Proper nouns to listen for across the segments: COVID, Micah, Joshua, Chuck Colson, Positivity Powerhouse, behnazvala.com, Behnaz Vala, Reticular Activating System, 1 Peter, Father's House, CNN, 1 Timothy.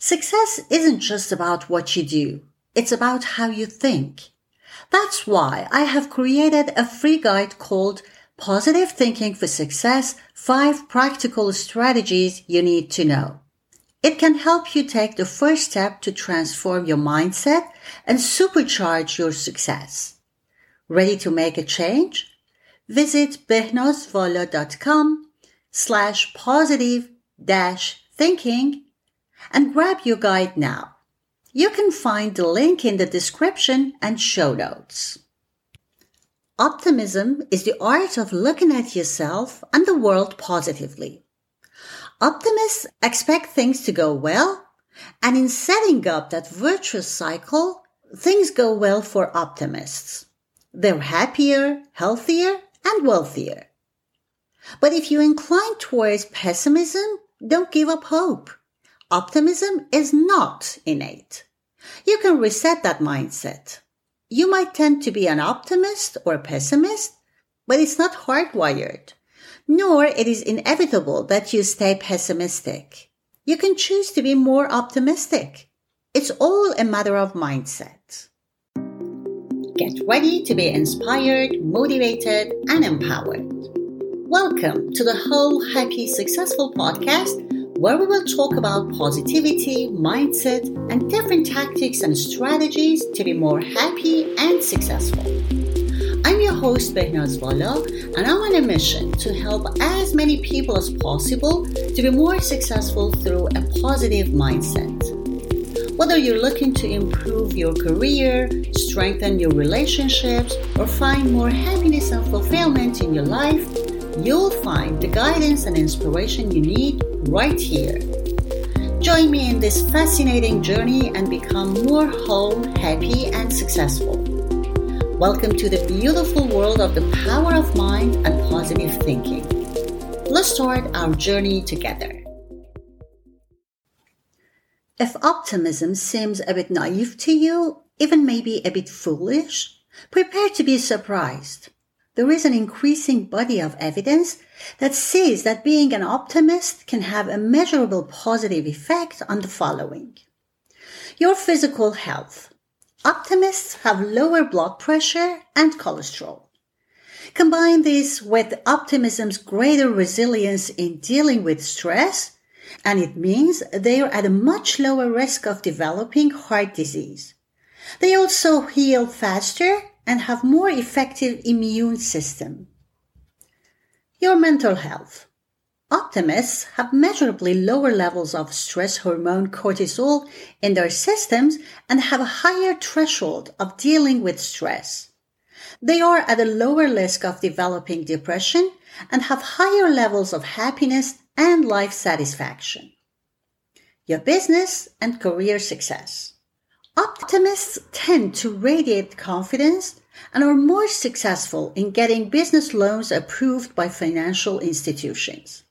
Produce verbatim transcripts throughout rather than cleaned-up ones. Success isn't just about what you do. It's about how you think. That's why I have created a free guide called Positive Thinking for Success, five Practical Strategies You Need to Know. It can help you take the first step to transform your mindset and supercharge your success. Ready to make a change? Visit behnazvala.com slash positive dash thinking and grab your guide now. You can find the link in the description and show notes. Optimism is the art of looking at yourself and the world positively. Optimists expect things to go well, and in setting up that virtuous cycle, things go well for optimists. They're happier, healthier, and wealthier. But if you incline towards pessimism, don't give up hope. Optimism is not innate. You can reset that mindset. You might tend to be an optimist or pessimist, but it's not hardwired, nor it is inevitable that you stay pessimistic. You can choose to be more optimistic. It's all a matter of mindset. Get ready to be inspired, motivated, and empowered. Welcome to the Whole Happy Successful podcast, where we will talk about positivity, mindset, and different tactics and strategies to be more happy and successful. I'm your host, Behnaz Vala, and I'm on a mission to help as many people as possible to be more successful through a positive mindset. Whether you're looking to improve your career, strengthen your relationships, or find more happiness and fulfillment in your life, you'll find the guidance and inspiration you need right here. Join me in this fascinating journey and become more whole, happy, and successful. Welcome to the beautiful world of the power of mind and positive thinking. Let's start our journey together. If optimism seems a bit naive to you, even maybe a bit foolish, prepare to be surprised. There is an increasing body of evidence that says that being an optimist can have a measurable positive effect on the following. Your physical health. Optimists have lower blood pressure and cholesterol. Combine this with optimism's greater resilience in dealing with stress, and it means they are at a much lower risk of developing heart disease. They also heal faster and have more effective immune system. Your mental health. Optimists have measurably lower levels of stress hormone cortisol in their systems and have a higher threshold of dealing with stress. They are at a lower risk of developing depression and have higher levels of happiness and life satisfaction. Your business and career success. Optimists tend to radiate confidence and are more successful in getting business loans approved by financial institutions.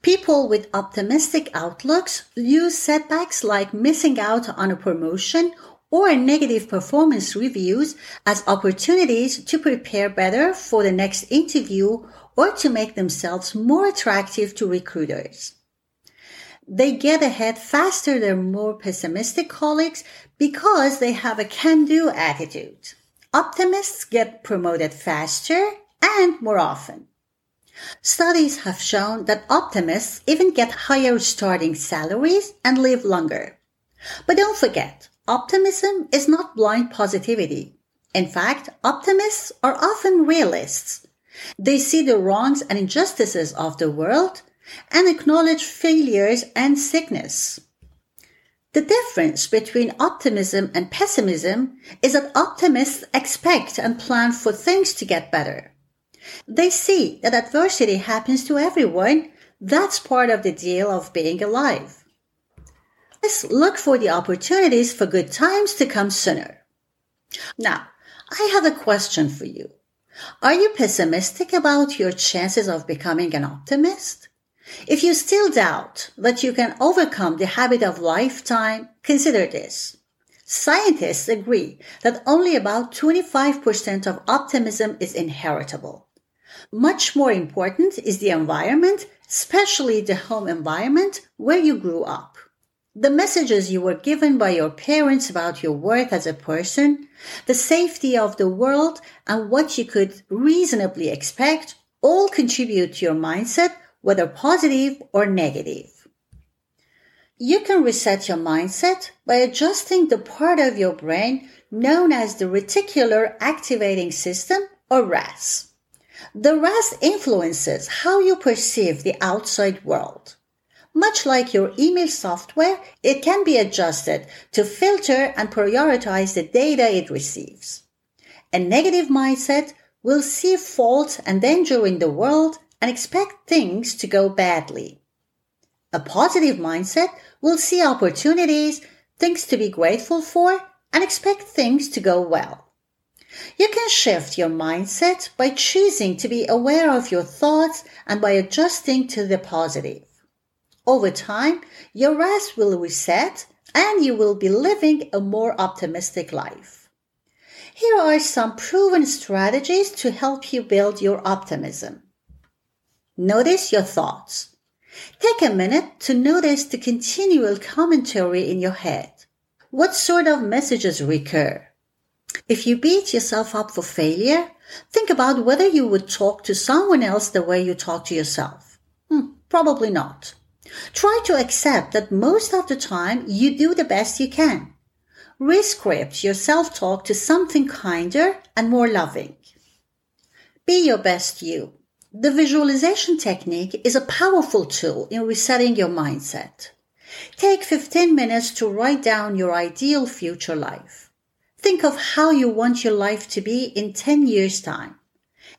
People with optimistic outlooks use setbacks like missing out on a promotion or negative performance reviews as opportunities to prepare better for the next interview or to make themselves more attractive to recruiters. They get ahead faster than more pessimistic colleagues because they have a can-do attitude. Optimists get promoted faster and more often. Studies have shown that optimists even get higher starting salaries and live longer. But don't forget, optimism is not blind positivity. In fact, optimists are often realists. They see the wrongs and injustices of the world and acknowledge failures and sickness. The difference between optimism and pessimism is that optimists expect and plan for things to get better. They see that adversity happens to everyone. That's part of the deal of being alive. Let's look for the opportunities for good times to come sooner. Now, I have a question for you. Are you pessimistic about your chances of becoming an optimist? If you still doubt that you can overcome the habit of lifetime, consider this. Scientists agree that only about twenty-five percent of optimism is inheritable. Much more important is the environment, especially the home environment where you grew up. the messages you were given by your parents about your worth as a person, the safety of the world, and what you could reasonably expect all contribute to your mindset, whether positive or negative. You can reset your mindset by adjusting the part of your brain known as the Reticular Activating System, or R A S. The R A S influences how you perceive the outside world. Much like your email software, it can be adjusted to filter and prioritize the data it receives. A negative mindset will see fault and danger in the world and expect things to go badly. A positive mindset will see opportunities, things to be grateful for, and expect things to go well. You can shift your mindset by choosing to be aware of your thoughts and by adjusting to the positive. Over time, your R A S will reset and you will be living a more optimistic life. Here are some proven strategies to help you build your optimism. Notice your thoughts. Take a minute to notice the continual commentary in your head. What sort of messages recur? If you beat yourself up for failure, think about whether you would talk to someone else the way you talk to yourself. Hmm, probably not. Try to accept that most of the time you do the best you can. Rescript your self-talk to something kinder and more loving. Be your best you. The visualization technique is a powerful tool in resetting your mindset. Take fifteen minutes to write down your ideal future life. Think of how you want your life to be in ten years' time.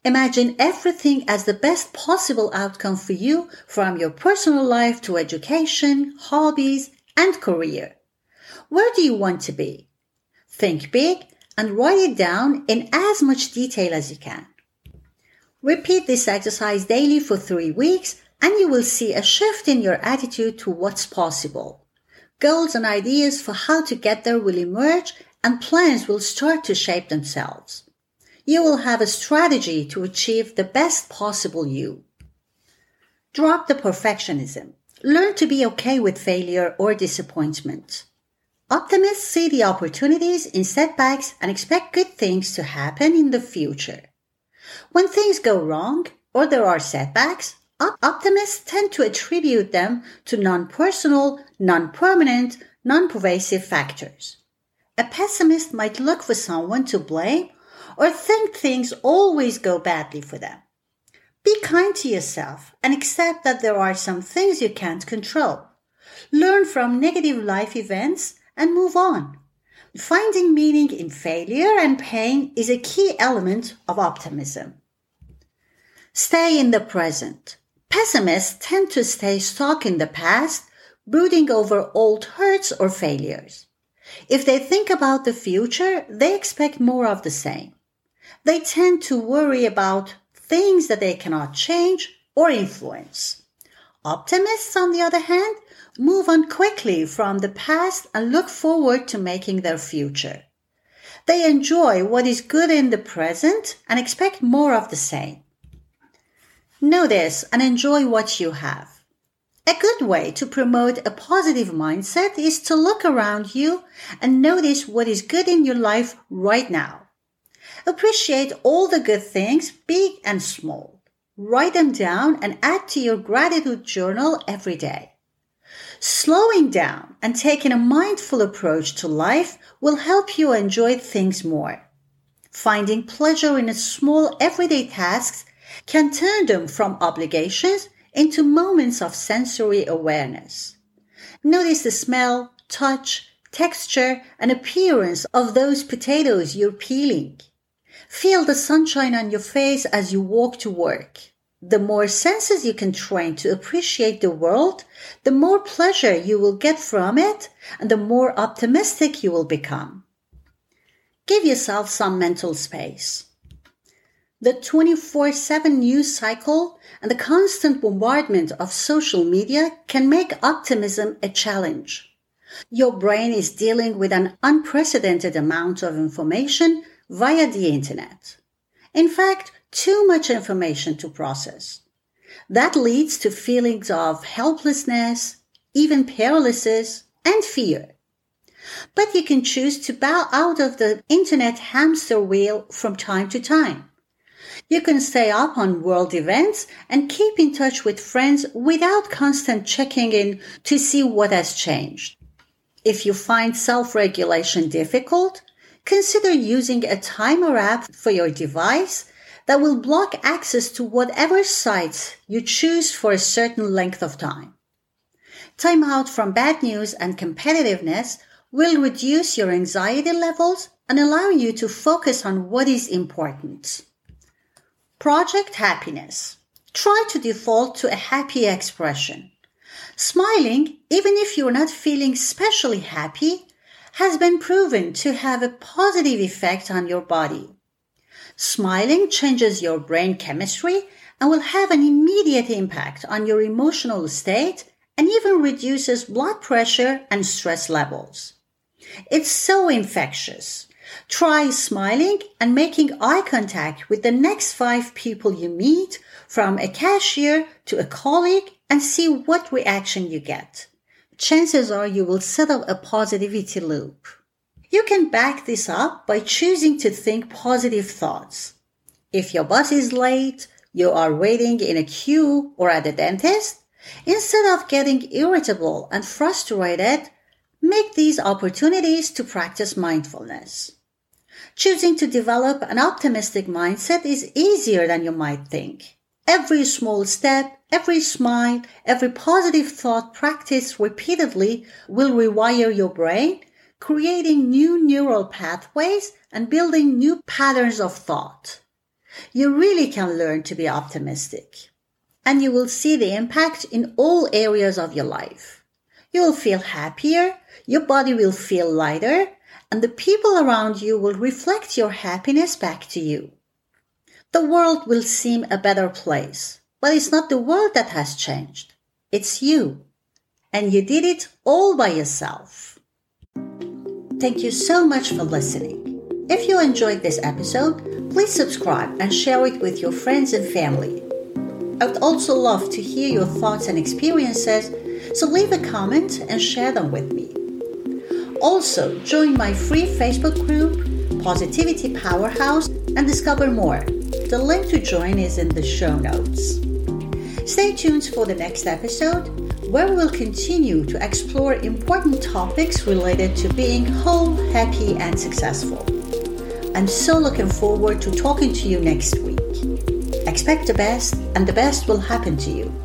Imagine everything as the best possible outcome for you, from your personal life to education, hobbies, and career. Where do you want to be? Think big and write it down in as much detail as you can. Repeat this exercise daily for three weeks and you will see a shift in your attitude to what's possible. Goals and ideas for how to get there will emerge and plans will start to shape themselves. You will have a strategy to achieve the best possible you. Drop the perfectionism. Learn to be okay with failure or disappointment. Optimists see the opportunities in setbacks and expect good things to happen in the future. When things go wrong or there are setbacks, op- optimists tend to attribute them to non-personal, non-permanent, non-pervasive factors. A pessimist might look for someone to blame or think things always go badly for them. Be kind to yourself and accept that there are some things you can't control. Learn from negative life events and move on. Finding meaning in failure and pain is a key element of optimism. Stay in the present. Pessimists tend to stay stuck in the past, brooding over old hurts or failures. If they think about the future, they expect more of the same. They tend to worry about things that they cannot change or influence. Optimists, on the other hand, move on quickly from the past and look forward to making their future. They enjoy what is good in the present and expect more of the same. Notice and enjoy what you have. A good way to promote a positive mindset is to look around you and notice what is good in your life right now. Appreciate all the good things, big and small. Write them down and add to your gratitude journal every day. Slowing down and taking a mindful approach to life will help you enjoy things more. Finding pleasure in small everyday tasks can turn them from obligations into moments of sensory awareness. Notice the smell, touch, texture, and appearance of those potatoes you're peeling. Feel the sunshine on your face as you walk to work. The more senses you can train to appreciate the world, the more pleasure you will get from it, and the more optimistic you will become. Give yourself some mental space. The twenty-four seven news cycle and the constant bombardment of social media can make optimism a challenge. Your brain is dealing with an unprecedented amount of information via the internet. In fact, too much information to process. That leads to feelings of helplessness, even paralysis, and fear. But you can choose to bow out of the internet hamster wheel from time to time. You can stay up on world events and keep in touch with friends without constant checking in to see what has changed. If you find self-regulation difficult, consider using a timer app for your device that will block access to whatever sites you choose for a certain length of time. Time out from bad news and competitiveness will reduce your anxiety levels and allow you to focus on what is important. Project happiness. Try to default to a happy expression. Smiling, even if you're not feeling especially happy, has been proven to have a positive effect on your body. Smiling changes your brain chemistry and will have an immediate impact on your emotional state and even reduces blood pressure and stress levels. It's so infectious. Try smiling and making eye contact with the next five people you meet, from a cashier to a colleague, and see what reaction you get. Chances are you will set up a positivity loop. You can back this up by choosing to think positive thoughts. If your bus is late, you are waiting in a queue or at the dentist, instead of getting irritable and frustrated, make these opportunities to practice mindfulness. Choosing to develop an optimistic mindset is easier than you might think. Every small step, every smile, every positive thought practiced repeatedly will rewire your brain, creating new neural pathways and building new patterns of thought. You really can learn to be optimistic. And you will see the impact in all areas of your life. You will feel happier, your body will feel lighter, and the people around you will reflect your happiness back to you. The world will seem a better place, but it's not the world that has changed. It's you. And you did it all by yourself. Thank you so much for listening. If you enjoyed this episode, please subscribe and share it with your friends and family. I would also love to hear your thoughts and experiences, so leave a comment and share them with me. Also, join my free Facebook group, Positivity Powerhouse, and discover more. The link to join is in the show notes. Stay tuned for the next episode, where we will continue to explore important topics related to being whole, happy, and successful. I'm so looking forward to talking to you next week. Expect the best, and the best will happen to you.